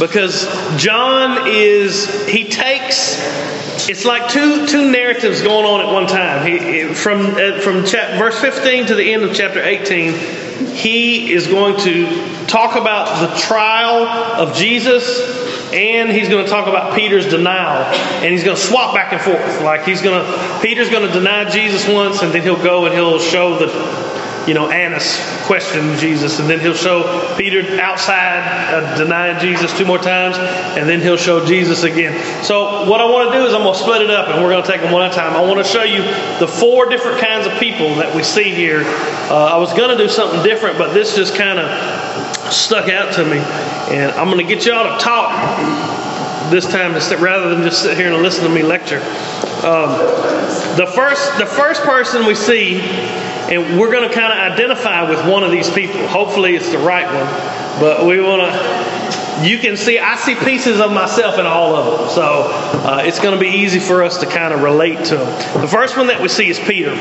Because John is, he takes, it's like two narratives going on at one time. He, from verse 15 to the end of chapter 18, he is going to talk about the trial of Jesus, and he's going to talk about Peter's denial. And he's going to swap back and forth. Like Peter's going to deny Jesus once, and then he'll go and he'll show Annas questioned Jesus, and then he'll show Peter outside denying Jesus two more times, and then he'll show Jesus again. So what I want to do is I'm going to split it up, and we're going to take them one at a time. I want to show you the four different kinds of people that we see here. I was going to do something different, but this just kind of stuck out to me, and I'm going to get y'all to talk this time rather than just sit here and listen to me lecture. The first person we see, and we're going to kind of identify with one of these people. Hopefully, it's the right one, but we want to. You can see I see pieces of myself in all of them, so it's going to be easy for us to kind of relate to them. The first one that we see is Peter.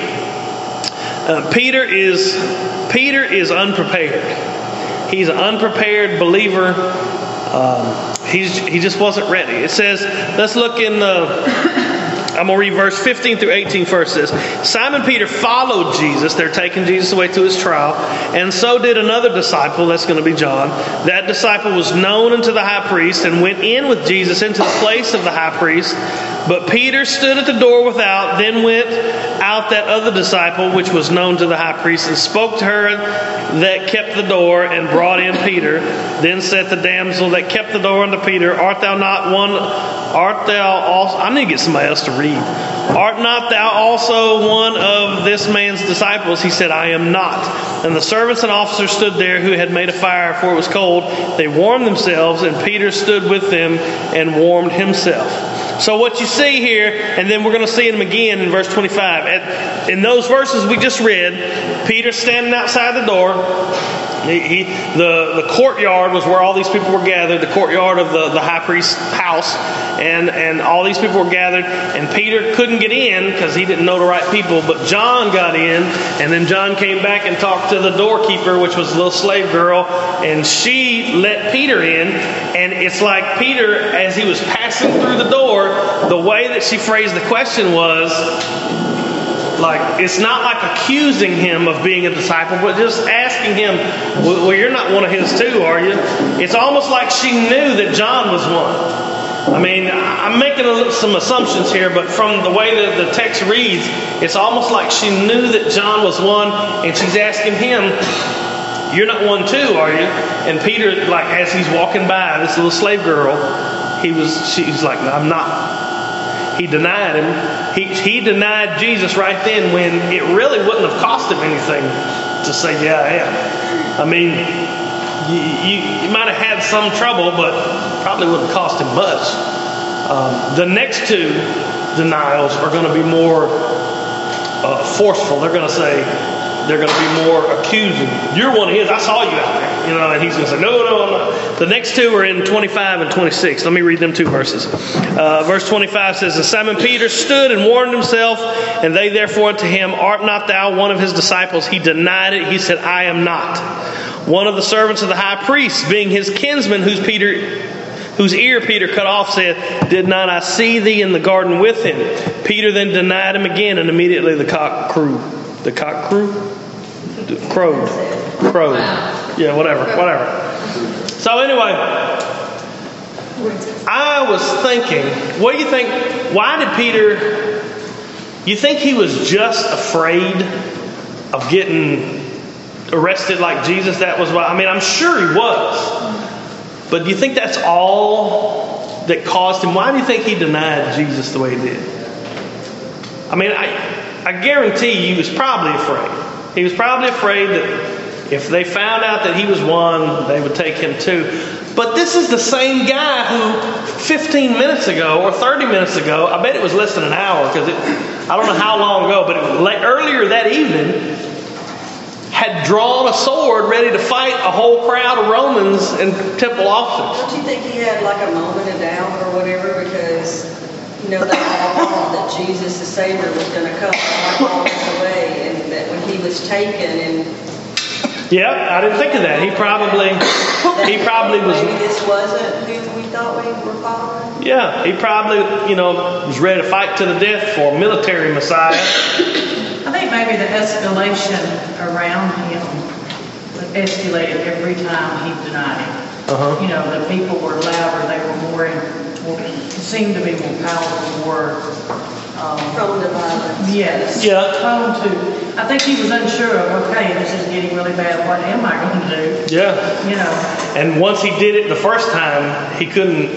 Peter is unprepared. He's an unprepared believer. He just wasn't ready. It says, let's look in, I'm going to read verse 15 through 18 first. It says, Simon Peter followed Jesus. They're taking Jesus away to his trial. And so did another disciple, that's going to be John. That disciple was known unto the high priest and went in with Jesus into the place of the high priest. But Peter stood at the door without, then went out that other disciple, which was known to the high priest, and spoke to her that kept the door, and brought in Peter. Then said the damsel that kept the door unto Peter, I need to get somebody else to read. Art not thou also one of this man's disciples? He said, I am not. And the servants and officers stood there who had made a fire, for it was cold. They warmed themselves, and Peter stood with them and warmed himself. So what you see here, and then we're going to see him again in verse 25. In those verses we just read, Peter's standing outside the door. The courtyard was where all these people were gathered, the courtyard of the high priest's house. And all these people were gathered. And Peter couldn't get in because he didn't know the right people. But John got in. And then John came back and talked to the doorkeeper, which was a little slave girl. And she let Peter in. And it's like Peter, as he was passing through the door, the way that she phrased the question was, like, it's not like accusing him of being a disciple, but just asking him, well, you're not one of his too, are you? It's almost like she knew that John was one. I mean, I'm making some assumptions here, but from the way that the text reads, it's almost like she knew that John was one, and she's asking him, you're not one too, are you? And Peter, like, as he's walking by, this little slave girl, she was like, no, I'm not. He denied him. He denied Jesus right then, when it really wouldn't have cost him anything to say, yeah, I am. I mean, you might have had some trouble, but probably wouldn't cost him much. The next two denials are going to be more forceful. They're going to be more accusing. You're one of his. I saw you out there. You know, and he's going to say, no, I'm not. The next two are in 25 and 26. Let me read them two verses. Verse 25 says, And Simon Peter stood and warmed himself, and they therefore unto him, Art not thou one of his disciples? He denied it. He said, I am not. One of the servants of the high priest, being his kinsman, whose ear Peter cut off, said, Did not I see thee in the garden with him? Peter then denied him again, and immediately the cock crew. The cock crew? Crowed. Yeah, whatever. So anyway, I was thinking, what do you think? Why did Peter, you think he was just afraid of getting arrested like Jesus? That was why. I mean, I'm sure he was. But do you think that's all that caused him? Why do you think he denied Jesus the way he did? I mean, I guarantee you he was probably afraid. He was probably afraid that if they found out that he was one, they would take him too. But this is the same guy who 15 minutes ago or 30 minutes ago, I bet it was less than an hour, because I don't know how long ago, but earlier that evening, had drawn a sword ready to fight a whole crowd of Romans and temple officers. Don't you think he had like a moment of doubt or whatever, because you know, they all thought that Jesus the Savior was going to come all the way, and that when he was taken and Yeah, I didn't think of that. He probably was. Maybe this wasn't who we thought we were following. Yeah, he probably, was ready to fight to the death for a military Messiah. I think maybe the escalation around him escalated every time he denied it. Uh-huh. The people were louder; they were seemed to be more powerful, more. Prone to violence. Yes. Yeah. Prone to. I think he was unsure of, okay, this is getting really bad. What am I going to do? Yeah. And once he did it the first time, he couldn't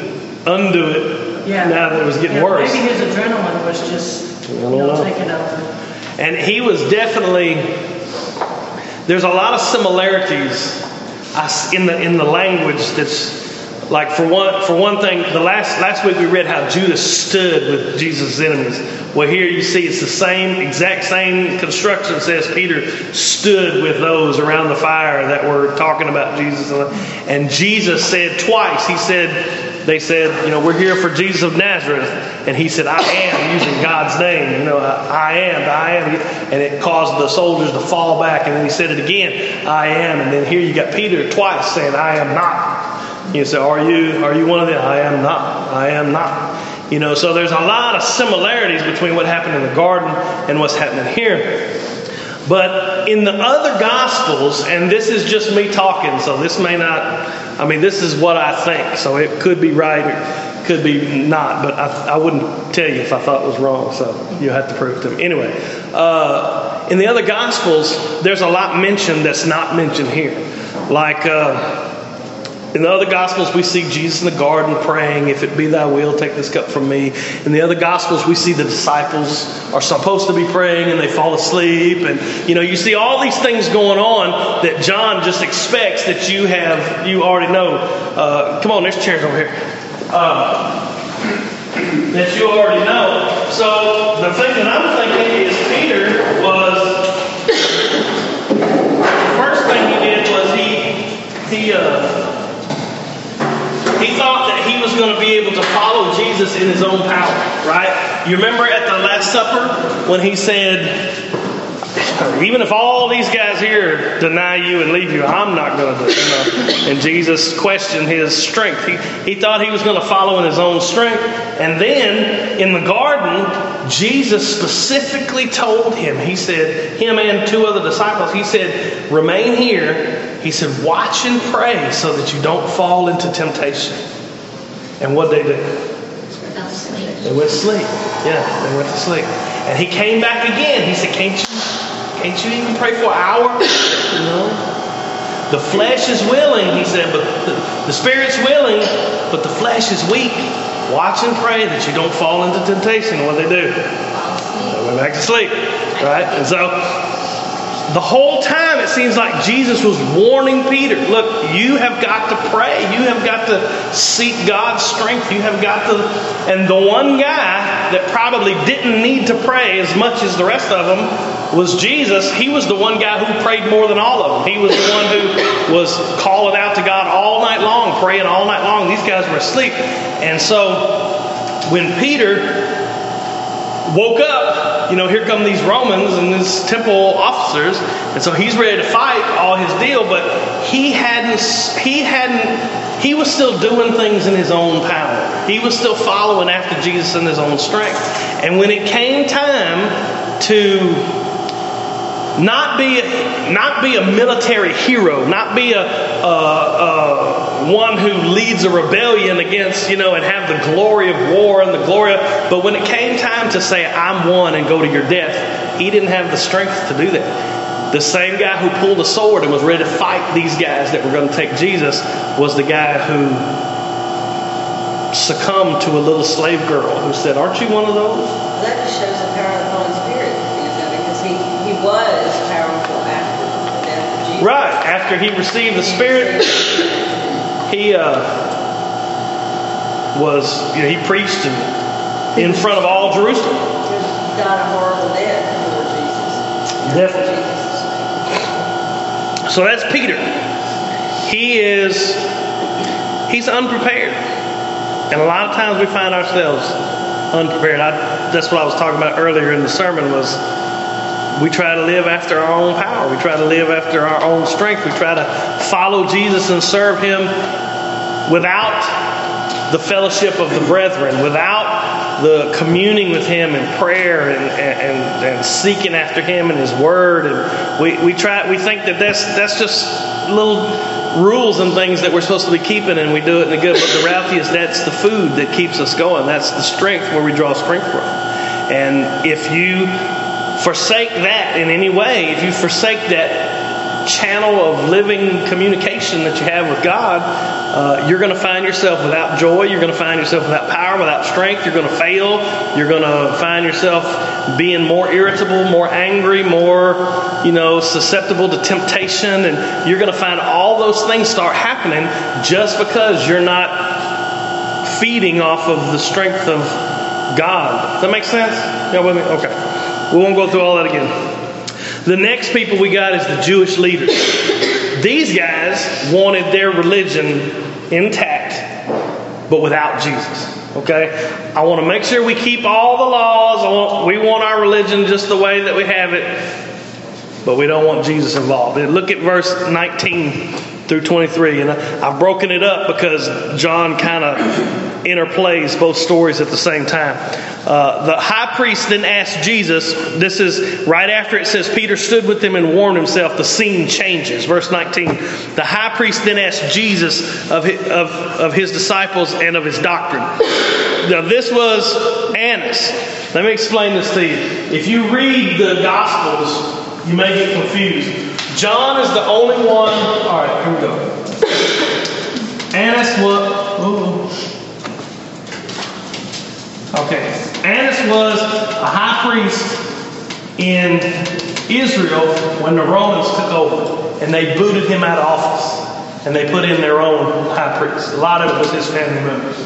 undo it. Yeah. Now that it was getting worse. Maybe his adrenaline was just taking over. And he was definitely. There's a lot of similarities in the language that's. Like for one thing, the last week we read how Judas stood with Jesus' enemies. Well, here you see it's the exact same construction. It says Peter stood with those around the fire that were talking about Jesus, and Jesus said twice. They said, we're here for Jesus of Nazareth, and he said, I am, using God's name. I am, and it caused the soldiers to fall back. And then he said it again, I am, and then here you got Peter twice saying, I am not. You say, are you one of them? I am not. So there's a lot of similarities between what happened in the garden and what's happening here. But in the other Gospels, and this is just me talking, so this may not, this is what I think. So it could be right, it could be not, but I wouldn't tell you if I thought it was wrong, so you'll have to prove it to me. Anyway, in the other Gospels, there's a lot mentioned that's not mentioned here. Like... in the other Gospels, we see Jesus in the garden praying, if it be thy will, take this cup from me. In the other Gospels, we see the disciples are supposed to be praying and they fall asleep. And, you see all these things going on that John just expects that you already know. Come on, there's chairs over here. That you already know. So the thing that I'm thinking is Peter the first thing he did was he thought that he was going to be able to follow Jesus in his own power, right? You remember at the Last Supper when he said, even if all these guys here deny you and leave you, I'm not going to do it. And Jesus questioned his strength. He thought he was going to follow in his own strength. And then in the garden, Jesus specifically told him, he said, him and two other disciples, he said, remain here. He said, watch and pray so that you don't fall into temptation. And what did they do? They went to sleep. Yeah, they went to sleep. And he came back again. He said, can't you even pray for an hour? The flesh is willing, he said, but the spirit's willing, but the flesh is weak. Watch and pray that you don't fall into temptation. And what did they do? They went back to sleep. Right? And so... the whole time it seems like Jesus was warning Peter, look, you have got to pray. You have got to seek God's strength. You have got to... And the one guy that probably didn't need to pray as much as the rest of them was Jesus. He was the one guy who prayed more than all of them. He was the one who was calling out to God all night long, praying all night long. These guys were asleep. And so when Peter... woke up, here come these Romans and these temple officers, and so he's ready to fight all his deal, but he was still doing things in his own power. He was still following after Jesus in his own strength. And when it came time to not be a military hero, not be one who leads a rebellion against, and have the glory of war and the glory of... But when it came time to say, I'm one and go to your death, he didn't have the strength to do that. The same guy who pulled a sword and was ready to fight these guys that were going to take Jesus was the guy who succumbed to a little slave girl who said, aren't you one of those? That just shows the power of the Holy Spirit, because he was powerful after the death of Jesus. Right, after he received the Spirit... He he preached in front of all Jerusalem. He died a horrible death for Jesus. Definitely. So that's Peter. He's unprepared. And a lot of times we find ourselves unprepared. That's what I was talking about earlier in the sermon was We try to live after our own power. We try to live after our own strength. We try to follow Jesus and serve him without the fellowship of the brethren, without the communing with him in prayer and seeking after him and his word. And we think that's just little rules and things that we're supposed to be keeping, and we do it in the good. But the reality is that's the food that keeps us going. That's the strength where we draw strength from. And if you forsake that in any way, if you forsake that channel of living communication that you have with God, you're going to find yourself without joy. You're going to find yourself without power, without strength. You're going to fail. You're going to find yourself being more irritable, more angry, more, susceptible to temptation. And you're going to find all those things start happening just because you're not feeding off of the strength of God. Does that make sense? Y'all with me? Okay. We won't go through all that again. The next people we got is the Jewish leaders. These guys wanted their religion intact, but without Jesus. Okay? I want to make sure we keep all the laws. We want our religion just the way that we have it, but we don't want Jesus involved. And look at verse 19 through 23. And I've broken it up because John kind of interplays both stories at the same time. The high priest then asked Jesus, this is right after it says Peter stood with them and warmed himself, the scene changes. Verse 19, the high priest then asked Jesus of his disciples and of his doctrine. Now this was Annas. Let me explain this to you. If you read the Gospels, you may get confused. John is the only one. All right, here we go. Annas was a high priest in Israel when the Romans took over, and they booted him out of office, and they put in their own high priest. A lot of it was his family members.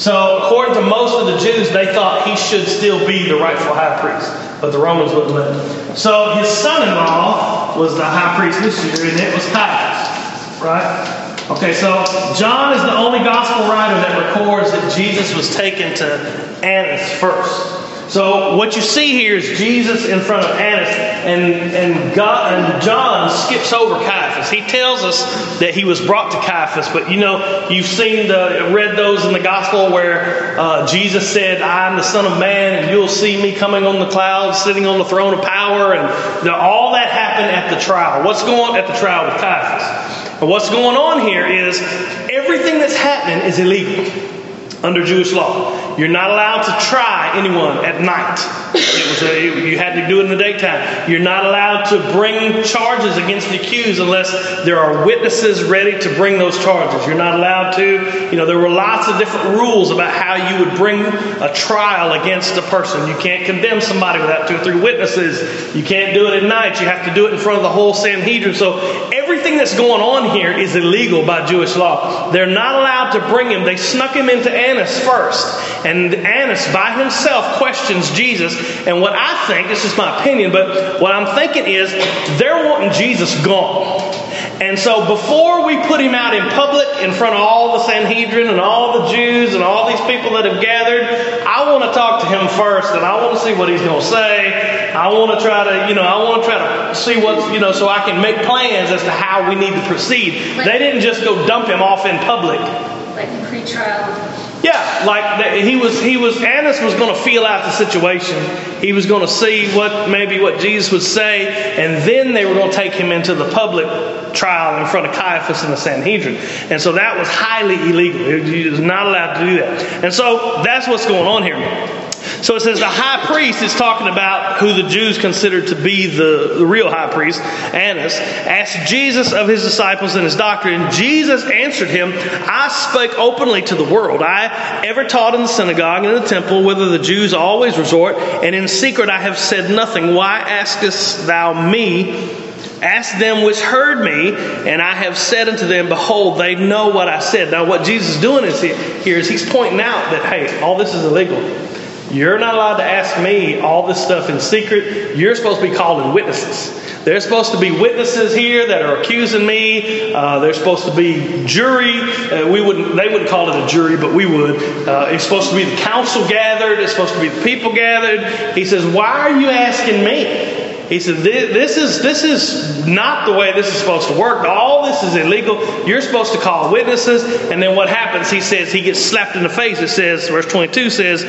So according to most of the Jews, they thought he should still be the rightful high priest, but the Romans wouldn't let him. So his son-in-law was the high priest this year, and it was Caiaphas, right? Okay, so John is the only gospel writer that records that Jesus was taken to Annas first. So what you see here is Jesus in front of Annas, and John skips over Caiaphas. He tells us that he was brought to Caiaphas, but you've seen read those in the gospel where Jesus said, "I'm the Son of Man, and you'll see me coming on the clouds, sitting on the throne of power," and all that happened at the trial. What's going on at the trial with Caiaphas? And what's going on here is everything that's happening is illegal under Jewish law. You're not allowed to try anyone at night. You had to do it in the daytime. You're not allowed to bring charges against the accused unless there are witnesses ready to bring those charges. You're not allowed to. There were lots of different rules about how you would bring a trial against a person. You can't condemn somebody without 2 or 3 witnesses. You can't do it at night. You have to do it in front of the whole Sanhedrin. So everything that's going on here is illegal by Jewish law. They're not allowed to bring him. They snuck him into Annas first. And Annas by himself questions Jesus. And what I think, this is my opinion, but what I'm thinking is they're wanting Jesus gone. And so before we put him out in public in front of all the Sanhedrin and all the Jews and all these people that have gathered, I want to talk to him first, and I want to see what he's going to say. I want to try to see what's, so I can make plans as to how we need to proceed. They didn't just go dump him off in public. Like pre-trial. Yeah, Annas was going to feel out the situation. He was going to see what Jesus would say, and then they were going to take him into the public trial in front of Caiaphas and the Sanhedrin. And so that was highly illegal. He was not allowed to do that. And so that's what's going on here. So it says the high priest is talking about who the Jews considered to be the real high priest, Annas, asked Jesus of his disciples and his doctrine. Jesus answered him, "I spake openly to the world. I ever taught in the synagogue and in the temple, whither the Jews always resort, and in secret I have said nothing. Why askest thou me? Ask them which heard me, and I have said unto them, behold, they know what I said." Now what Jesus is doing here is he's pointing out that, hey, all this is illegal. You're not allowed to ask me all this stuff in secret. You're supposed to be calling witnesses. There's supposed to be witnesses here that are accusing me. There's supposed to be jury. They wouldn't call it a jury, but we would. It's supposed to be the council gathered. It's supposed to be the people gathered. He says, "Why are you asking me? He said, this is not the way this is supposed to work. All this is illegal. You're supposed to call witnesses. And then what happens? He says he gets slapped in the face. It says, verse 22 says,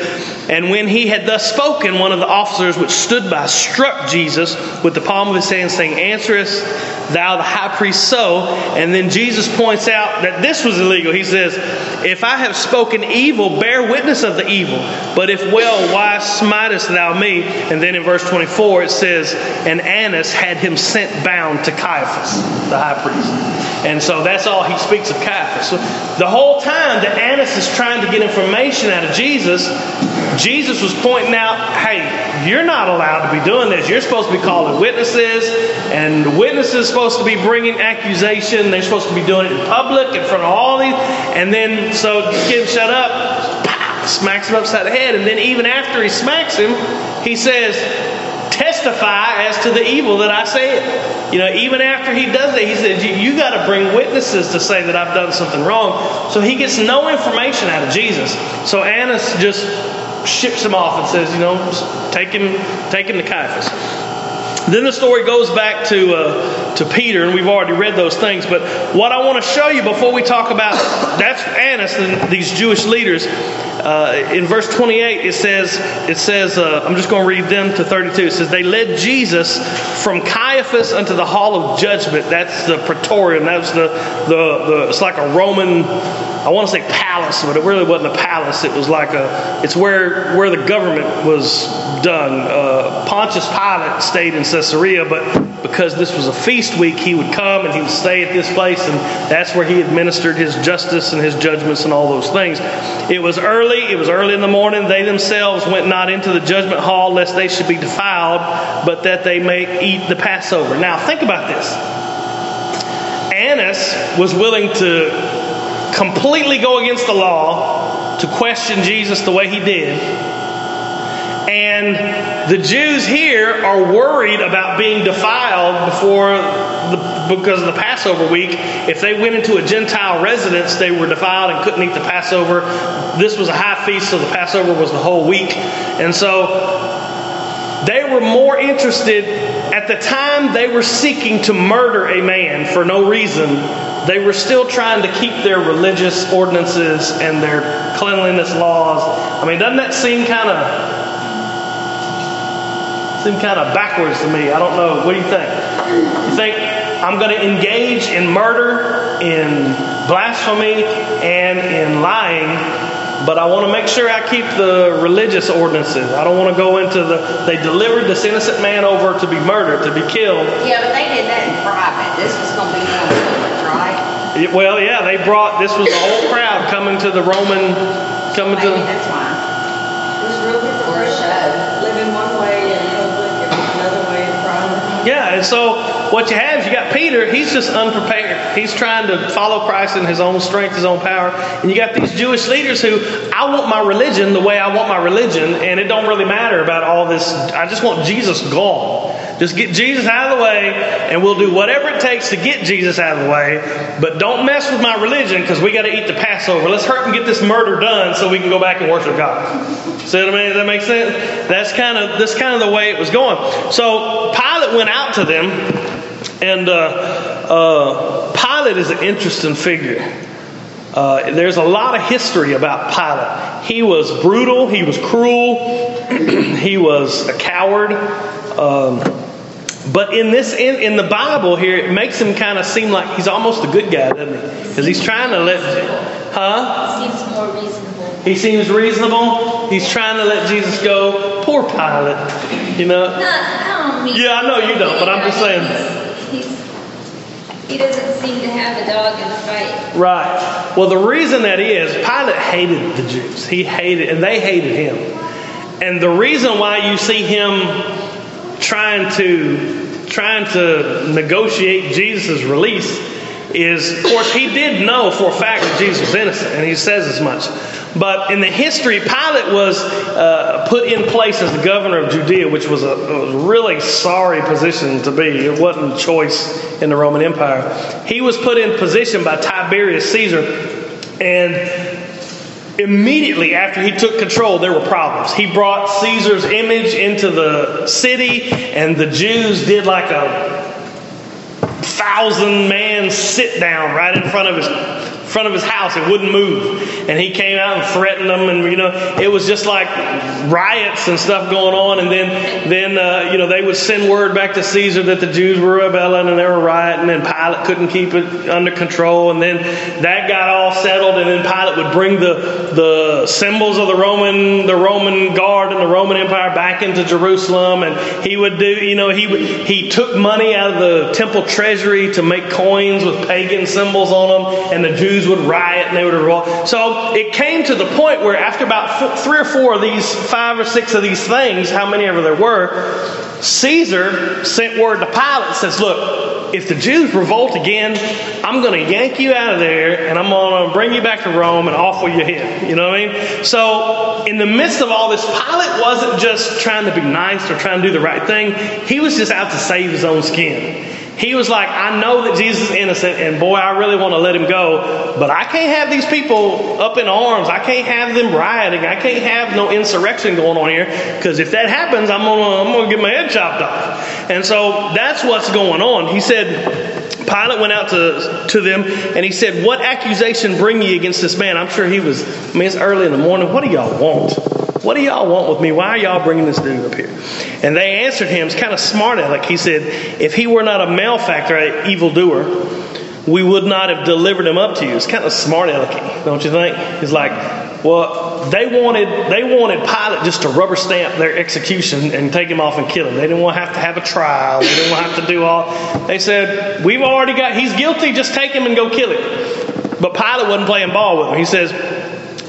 "And when he had thus spoken, one of the officers which stood by struck Jesus with the palm of his hand, saying, 'Answerest thou the high priest so?'" And then Jesus points out that this was illegal. He says, "If I have spoken evil, bear witness of the evil. But if well, why smitest thou me?" And then in verse 24 it says, "And Annas had him sent bound to Caiaphas," the high priest. And so that's all he speaks of Caiaphas. So the whole time that Annas is trying to get information out of Jesus, Jesus was pointing out, hey, you're not allowed to be doing this. You're supposed to be calling witnesses, and the witnesses are supposed to be bringing accusation. They're supposed to be doing it in public, in front of all these. And then, so get him shut up, smacks him upside the head. And then even after he smacks him, he says, "Testify as to the evil that I said." You know, even after he does that, he says, you got to bring witnesses to say that I've done something wrong. So he gets no information out of Jesus. So Annas just ships him off and says, take him to Caiaphas. Then the story goes back to Peter, and we've already read those things. But what I want to show you before we talk about that's Annas and these Jewish leaders. In verse 28, it says, I'm just going to read them to 32. It says, "They led Jesus from Caiaphas unto the hall of judgment." That's the Praetorium. That's the it's like a Roman, I want to say palace, but it really wasn't a palace. It was like it's where the government was done. Pontius Pilate stayed in Caesarea, but because this was a feast week, he would come and he would stay at this place, and that's where he administered his justice and his judgments and all those things. It was early in the morning. "They themselves went not into the judgment hall, lest they should be defiled, but that they may eat the Passover." Now think about this. Annas was willing to completely go against the law to question Jesus the way he did. And the Jews here are worried about being defiled because of the Passover week. If they went into a Gentile residence, they were defiled and couldn't eat the Passover. This was a high feast, so the Passover was the whole week. And so they were more interested, at the time they were seeking to murder a man for no reason, they were still trying to keep their religious ordinances and their cleanliness laws. I mean, doesn't that seem kind of backwards to me? I don't know. What do you think? You think I'm going to engage in murder, in blasphemy, and in lying, but I want to make sure I keep the religious ordinances. I don't want to go into they delivered this innocent man over to be murdered, to be killed. Yeah, but they did that in private. This was going to be public, right? Well, yeah, this was the whole crowd coming to the Roman, Maybe that's why. It was real good for a show, living one way and yeah, and so what you have is you got Peter, he's just unprepared. He's trying to follow Christ in his own strength, his own power. And you got these Jewish leaders who, I want my religion the way I want my religion, and it don't really matter about all this. I just want Jesus gone. Just get Jesus out of the way, and we'll do whatever it takes to get Jesus out of the way, but don't mess with my religion because we got to eat the Passover. Let's hurt and get this murder done so we can go back and worship God. See what I mean? Does that make sense? That's kind of the way it was going. So Pilate went out to them, and Pilate is an interesting figure. There's a lot of history about Pilate. He was brutal. He was cruel. He was a coward. But in the Bible here, it makes him kind of seem like he's almost a good guy, doesn't he? Because he's trying to let... He seems more reasonable. He seems reasonable. He's trying to let Jesus go. Poor Pilate, you know. No, I don't mean... Yeah, I know you don't, but I'm just saying... He doesn't seem to have a dog in the fight. Right. Well, the reason that is, Pilate hated the Jews. And they hated him. And the reason why you see him... trying to negotiate Jesus' release is, of course, he did know for a fact that Jesus was innocent, and he says as much. But in the history, Pilate was put in place as the governor of Judea, which was a really sorry position to be. It wasn't a choice in the Roman Empire. He was put in position by Tiberius Caesar, and Immediately after he took control, there were problems. He brought Caesar's image into the city, and the Jews did like a 1,000-man sit down right in front of his house. It wouldn't move. And he came out and threatened them, and it was just like riots and stuff going on. And then they would send word back to Caesar that the Jews were rebelling and they were rioting, and Pilate couldn't keep it under control. And then that got all settled, and then Pilate would bring the symbols of the Roman guard and the Roman Empire back into Jerusalem, and he would he took money out of the temple treasury to make coins with pagan symbols on them, and the Jews would riot and they would revolt. So it came to the point where after about five or six of these things, how many ever there were, Caesar sent word to Pilate and says, look, if the Jews revolt again, I'm going to yank you out of there and I'm going to bring you back to Rome and off with your head. You know what I mean? So in the midst of all this, Pilate wasn't just trying to be nice or trying to do the right thing. He was just out to save his own skin. He was like, I know that Jesus is innocent, and boy, I really want to let him go, but I can't have these people up in arms. I can't have them rioting. I can't have no insurrection going on here, because if that happens, I'm gonna get my head chopped off. And so that's what's going on. He said, Pilate went out to them, and he said, what accusation bring ye against this man? I'm sure he was, it's early in the morning. What do y'all want? What do y'all want with me? Why are y'all bringing this dude up here? And they answered him. It's kind of smart aleck. He said, if he were not a malefactor, an evildoer, we would not have delivered him up to you. It's kind of smart alecky, don't you think? It's like, well, they wanted Pilate just to rubber stamp their execution and take him off and kill him. They didn't want to have a trial. They didn't want to have to do all. They said, we've already got, he's guilty. Just take him and go kill him. But Pilate wasn't playing ball with him. He says,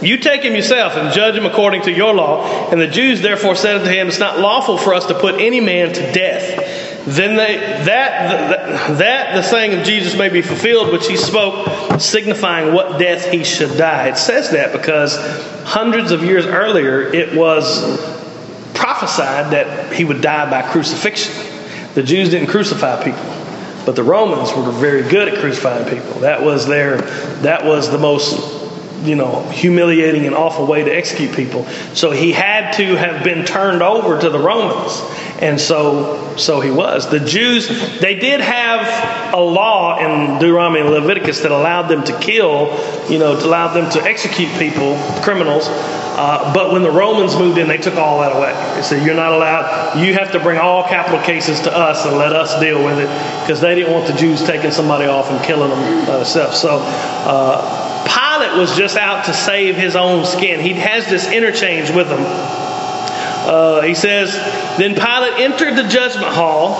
you take him yourself and judge him according to your law. And the Jews therefore said unto him, it's not lawful for us to put any man to death. Then the saying of Jesus may be fulfilled, which he spoke, signifying what death he should die. It says that because hundreds of years earlier, it was prophesied that he would die by crucifixion. The Jews didn't crucify people, but the Romans were very good at crucifying people. That was the most humiliating and awful way to execute people. So he had to have been turned over to the Romans. And so he was. The Jews, they did have a law in Deuteronomy and Leviticus that allowed them to kill, allowed them to execute people, criminals. But when the Romans moved in, they took all that away. They said, you're not allowed, you have to bring all capital cases to us and let us deal with it, because they didn't want the Jews taking somebody off and killing them by themselves. So, Pilate was just out to save his own skin. He has this interchange with them. He says, then Pilate entered the judgment hall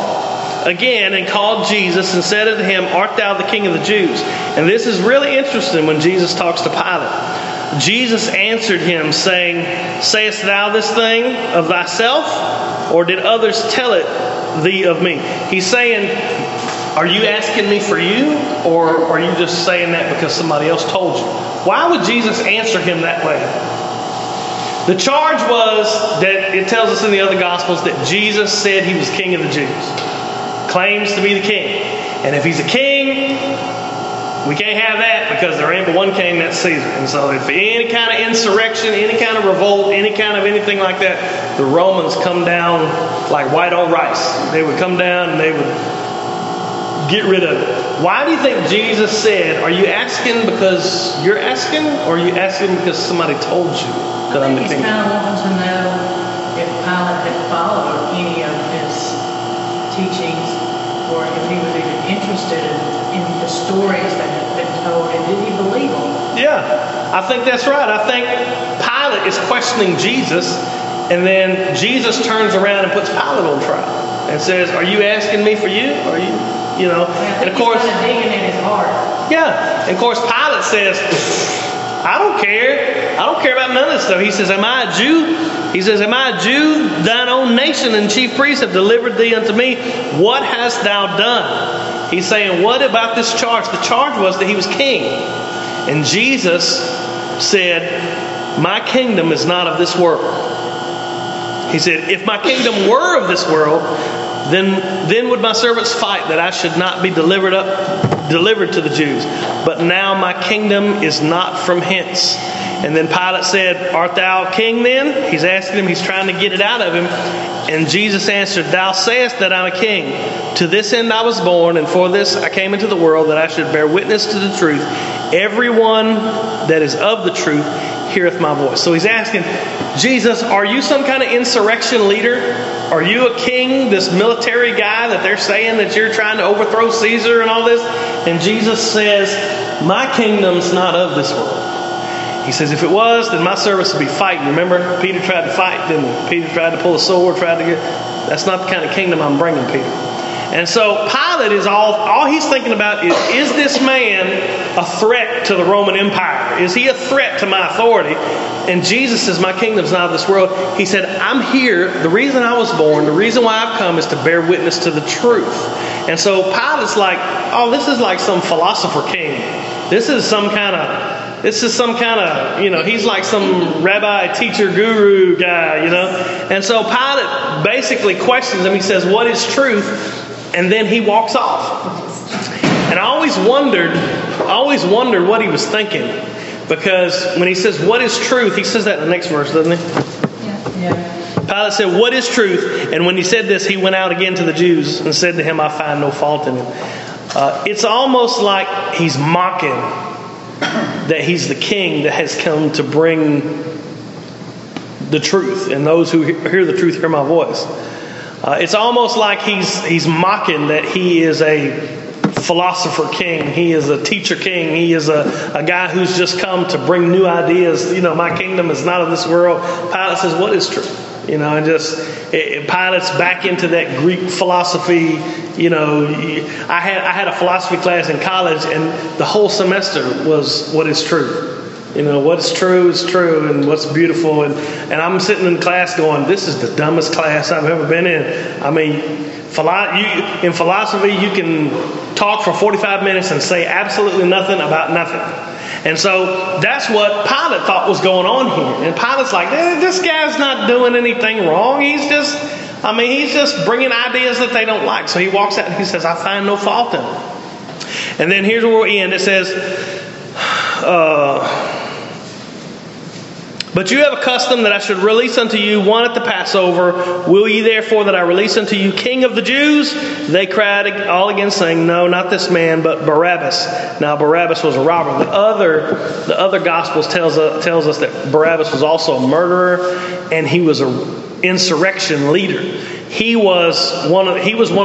again and called Jesus and said unto him, art thou the king of the Jews? And this is really interesting when Jesus talks to Pilate. Jesus answered him, saying, sayest thou this thing of thyself, or did others tell it thee of me? He's saying, are you asking me for you, or are you just saying that because somebody else told you? Why would Jesus answer him that way? The charge was that it tells us in the other Gospels that Jesus said he was king of the Jews, claims to be the king. And if he's a king, we can't have that because there ain't but one king, that's Caesar. And so if any kind of insurrection, any kind of revolt, any kind of anything like that, the Romans come down like white on rice. They would come down and they would get rid of it. Why do you think Jesus said, are you asking because you're asking, or are you asking because somebody told you that I'm the king? He's kind of wanting to know if Pilate had followed any of his teachings, or if he was even interested in the stories that had been told, and did he believe them? Yeah, I think that's right. I think Pilate is questioning Jesus, and then Jesus turns around and puts Pilate on trial and says, are you asking me for you, or are you? And of course, Pilate says, I don't care. I don't care about none of this stuff. He says, am I a Jew? He says, am I a Jew? Thine own nation and chief priests have delivered thee unto me. What hast thou done? He's saying, what about this charge? The charge was that he was king. And Jesus said, my kingdom is not of this world. He said, if my kingdom were of this world, Then would my servants fight that I should not be delivered to the Jews. But now my kingdom is not from hence. And then Pilate said, Art thou king then? He's asking him, he's trying to get it out of him. And Jesus answered, Thou sayest that I'm a king. To this end I was born, and for this I came into the world, that I should bear witness to the truth. Everyone that is of the truth heareth my voice. So he's asking, Jesus, are you some kind of insurrection leader? Are you a king, this military guy that they're saying that you're trying to overthrow Caesar and all this? And Jesus says, My kingdom's not of this world. He says, if it was, then my servants would be fighting. Remember, Peter tried to fight, didn't he? Peter tried to pull a sword, tried to get... That's not the kind of kingdom I'm bringing, Peter. And so Pilate is all he's thinking about is this man a threat to the Roman Empire? Is he a threat to my authority? And Jesus says, my kingdom's not of this world. He said, I'm here. The reason I was born, the reason why I've come is to bear witness to the truth. And so Pilate's like, oh, this is like some philosopher king. This is some kind of, he's like some rabbi, teacher, guru guy, And so Pilate basically questions him. He says, what is truth? And then he walks off. And I always wondered what he was thinking. Because when he says, what is truth? He says that in the next verse, doesn't he? Yeah. Pilate said, what is truth? And when he said this, he went out again to the Jews and said to him, I find no fault in him. It's almost like he's mocking that he's the king that has come to bring the truth, and those who hear the truth hear my voice. It's almost like he's mocking that he is a philosopher king, he is a teacher king, he is a guy who's just come to bring new ideas. My kingdom is not of this world. Pilate says, what is truth? And just it pilots back into that Greek philosophy. I had a philosophy class in college, and the whole semester was what is true. What's true is true, and what's beautiful. And I'm sitting in class going, this is the dumbest class I've ever been in. I mean, in philosophy, you can talk for 45 minutes and say absolutely nothing about nothing. And so that's what Pilate thought was going on here. And Pilate's like, this guy's not doing anything wrong. He's just bringing ideas that they don't like. So he walks out and he says, I find no fault in him. And then here's where we'll end. It says, But you have a custom that I should release unto you one at the Passover. Will ye therefore that I release unto you King of the Jews? They cried all again, saying, No, not this man, but Barabbas. Now Barabbas was a robber. The other Gospels tells us that Barabbas was also a murderer, and he was an insurrection leader. He was one of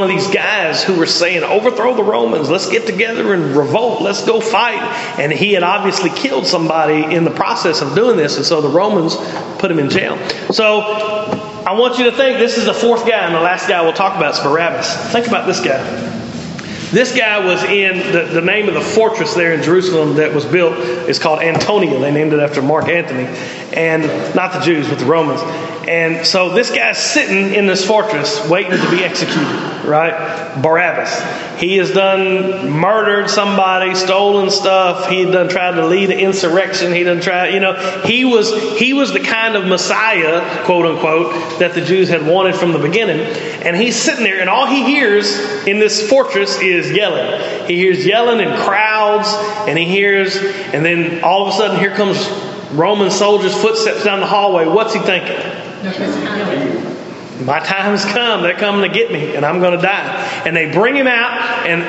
these guys who were saying, overthrow the Romans, let's get together and revolt, let's go fight. And he had obviously killed somebody in the process of doing this, and so the Romans put him in jail. So I want you to think this is the fourth guy, and the last guy we'll talk about is Barabbas. Think about this guy. This guy was in the name of the fortress there in Jerusalem that was built is called Antonia. They named it after Mark Antony. And not the Jews, but the Romans. And so this guy's sitting in this fortress waiting to be executed, right? Barabbas. He has done murdered somebody, stolen stuff. He had done tried to lead an insurrection. He done tried, he was the kind of Messiah, quote unquote, that the Jews had wanted from the beginning. And he's sitting there, and all he hears in this fortress is yelling. He hears yelling and crowds, and then all of a sudden here comes Roman soldiers' footsteps down the hallway. What's he thinking? My time's come. They're coming to get me, and I'm going to die. And they bring him out, and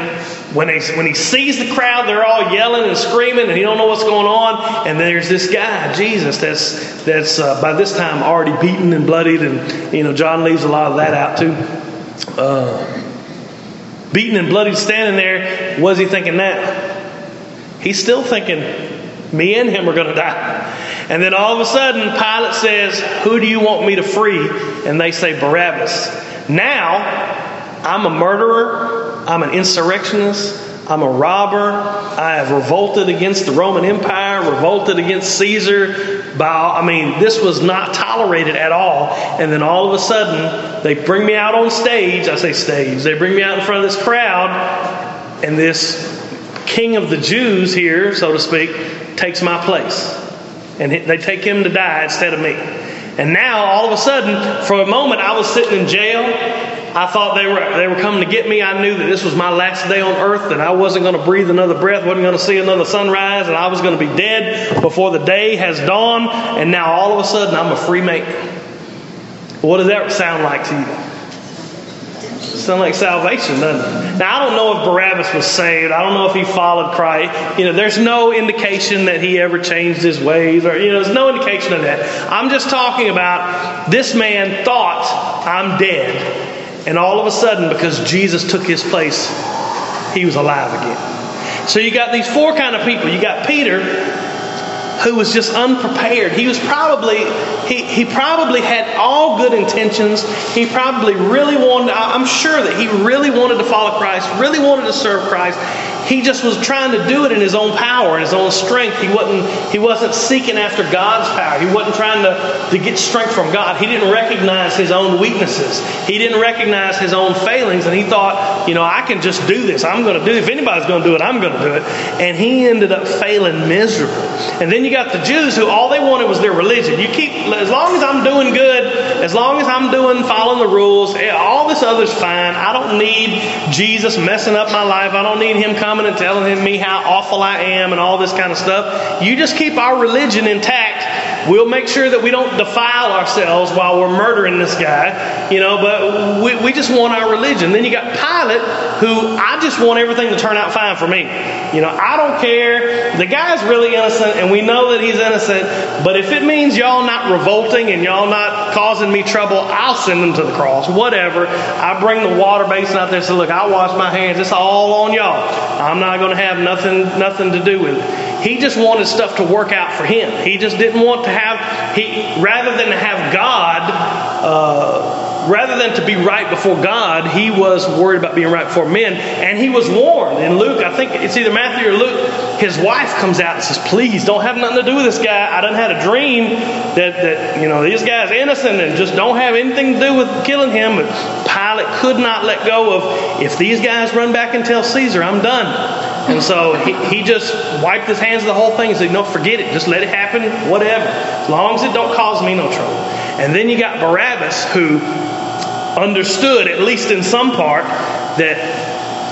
when he sees the crowd, they're all yelling and screaming, and he don't know what's going on. And there's this guy, Jesus, that's by this time already beaten and bloodied, and John leaves a lot of that out too. Beaten and bloodied, standing there. Was he thinking that? He's still thinking, me and him are going to die. And then all of a sudden, Pilate says, who do you want me to free? And they say, Barabbas. Now, I'm a murderer. I'm an insurrectionist. I'm a robber. I have revolted against the Roman Empire, revolted against Caesar. This was not tolerated at all. And then all of a sudden, they bring me out on stage. I say stage. They bring me out in front of this crowd, and this king of the Jews here, so to speak, takes my place. And they take him to die instead of me. And now, all of a sudden, for a moment, I was sitting in jail. I thought they were coming to get me. I knew that this was my last day on earth, that I wasn't going to breathe another breath, wasn't going to see another sunrise, and I was going to be dead before the day has dawned. And now all of a sudden I'm a free man. What does that sound like to you? Sound like salvation, doesn't it? Now, I don't know if Barabbas was saved. I don't know if he followed Christ. There's no indication that he ever changed his ways, or there's no indication of that. I'm just talking about this man thought, I'm dead. And all of a sudden, because Jesus took his place, he was alive again. So you got these four kind of people. You got Peter, who was just unprepared. He was probably, he probably had all good intentions. He probably really wanted, I'm sure that he really wanted to follow Christ, really wanted to serve Christ. He just was trying to do it in his own power, in his own strength. He wasn't seeking after God's power. He wasn't trying to get strength from God. He didn't recognize his own weaknesses. He didn't recognize his own failings, and he thought, I can just do this. I'm going to do it. If anybody's going to do it, I'm going to do it. And he ended up failing miserably. And then you got the Jews, who all they wanted was their religion. As long as I'm doing good, as long as I'm following the rules, all this other's fine. I don't need Jesus messing up my life. I don't need him coming and telling me how awful I am and all this kind of stuff. You just keep our religion intact. We'll make sure that we don't defile ourselves while we're murdering this guy. But we just want our religion. Then you got Pilate, who, I just want everything to turn out fine for me. I don't care. The guy's really innocent, and we know that he's innocent, but if it means y'all not revolting and y'all not causing me trouble, I'll send him to the cross. Whatever. I bring the water basin out there and say, look, I wash my hands. It's all on y'all. I'm not going to have nothing to do with it. He just wanted stuff to work out for him. He just didn't want to have, rather than to have God, rather than to be right before God, he was worried about being right before men. And he was warned. In Luke, I think it's either Matthew or Luke, his wife comes out and says, please, don't have nothing to do with this guy. I done had a dream that this guy's innocent, and just don't have anything to do with killing him. But Pilate could not let go of, if these guys run back and tell Caesar, I'm done. And so he just wiped his hands of the whole thing and said, no, forget it. Just let it happen, whatever. As long as it don't cause me no trouble. And then you got Barabbas, who understood, at least in some part, that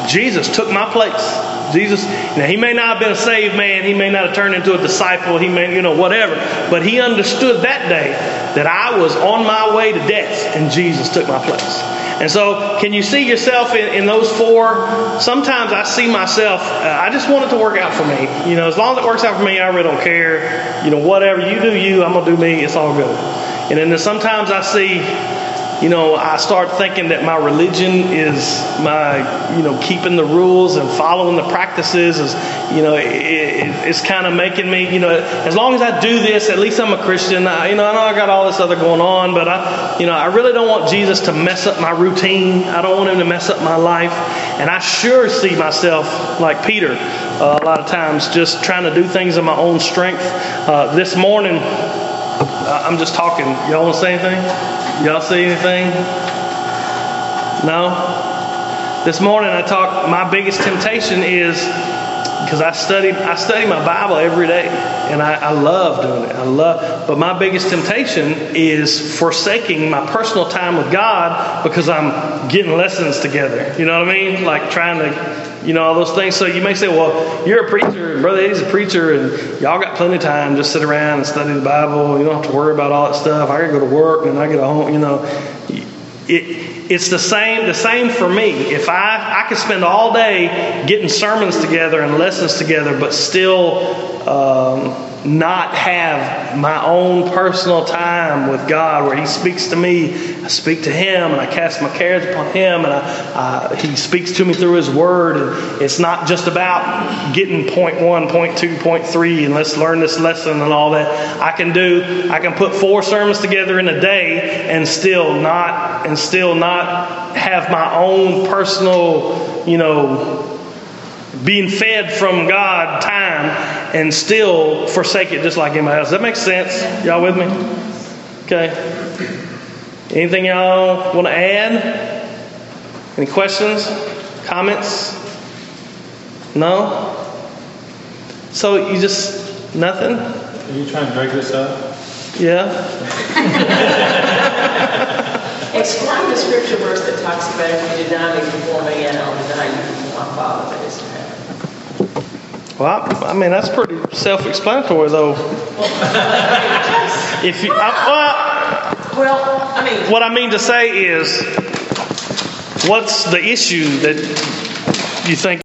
Jesus took my place. Jesus, now he may not have been a saved man. He may not have turned into a disciple. He may, whatever. But he understood that day that I was on my way to death, and Jesus took my place. And so, can you see yourself in those four? Sometimes I see myself, I just want it to work out for me. As long as it works out for me, I really don't care. Whatever. You do you, I'm going to do me. It's all good. And then sometimes I see, I start thinking that my religion is my, keeping the rules and following the practices. It's kind of making me, as long as I do this, at least I'm a Christian. I know I got all this other going on, but I really don't want Jesus to mess up my routine. I don't want him to mess up my life. And I sure see myself like Peter a lot of times, just trying to do things in my own strength. This morning, I'm just talking. Y'all want to say anything? Y'all see anything? No? This morning I talked, my biggest temptation is, because I study my Bible every day, and I love doing it. But my biggest temptation is forsaking my personal time with God because I'm getting lessons together. You know what I mean? Like trying to, all those things. So you may say, well, you're a preacher, and Brother Eddie's a preacher, and y'all got plenty of time. Just sit around and study the Bible. You don't have to worry about all that stuff. I gotta go to work, and I get home. It's the same for me. If I could spend all day getting sermons together and lessons together, but still not have my own personal time with God where he speaks to me, I speak to him, and I cast my cares upon him, and he speaks to me through his word. And it's not just about getting point one, point two, point three, and let's learn this lesson and all that. I can put four sermons together in a day and still not have my own personal, being fed from God time, and still forsake it just like anybody else. Does that make sense? Y'all with me? Okay. Anything y'all want to add? Any questions? Comments? No? So you just, nothing? Are you trying to break this up? Yeah. Explain the scripture verse that talks about if you deny me before man, I'll deny you before my Father that is in heaven. Well, I mean, that's pretty self-explanatory, though. What I mean to say is, what's the issue that you think?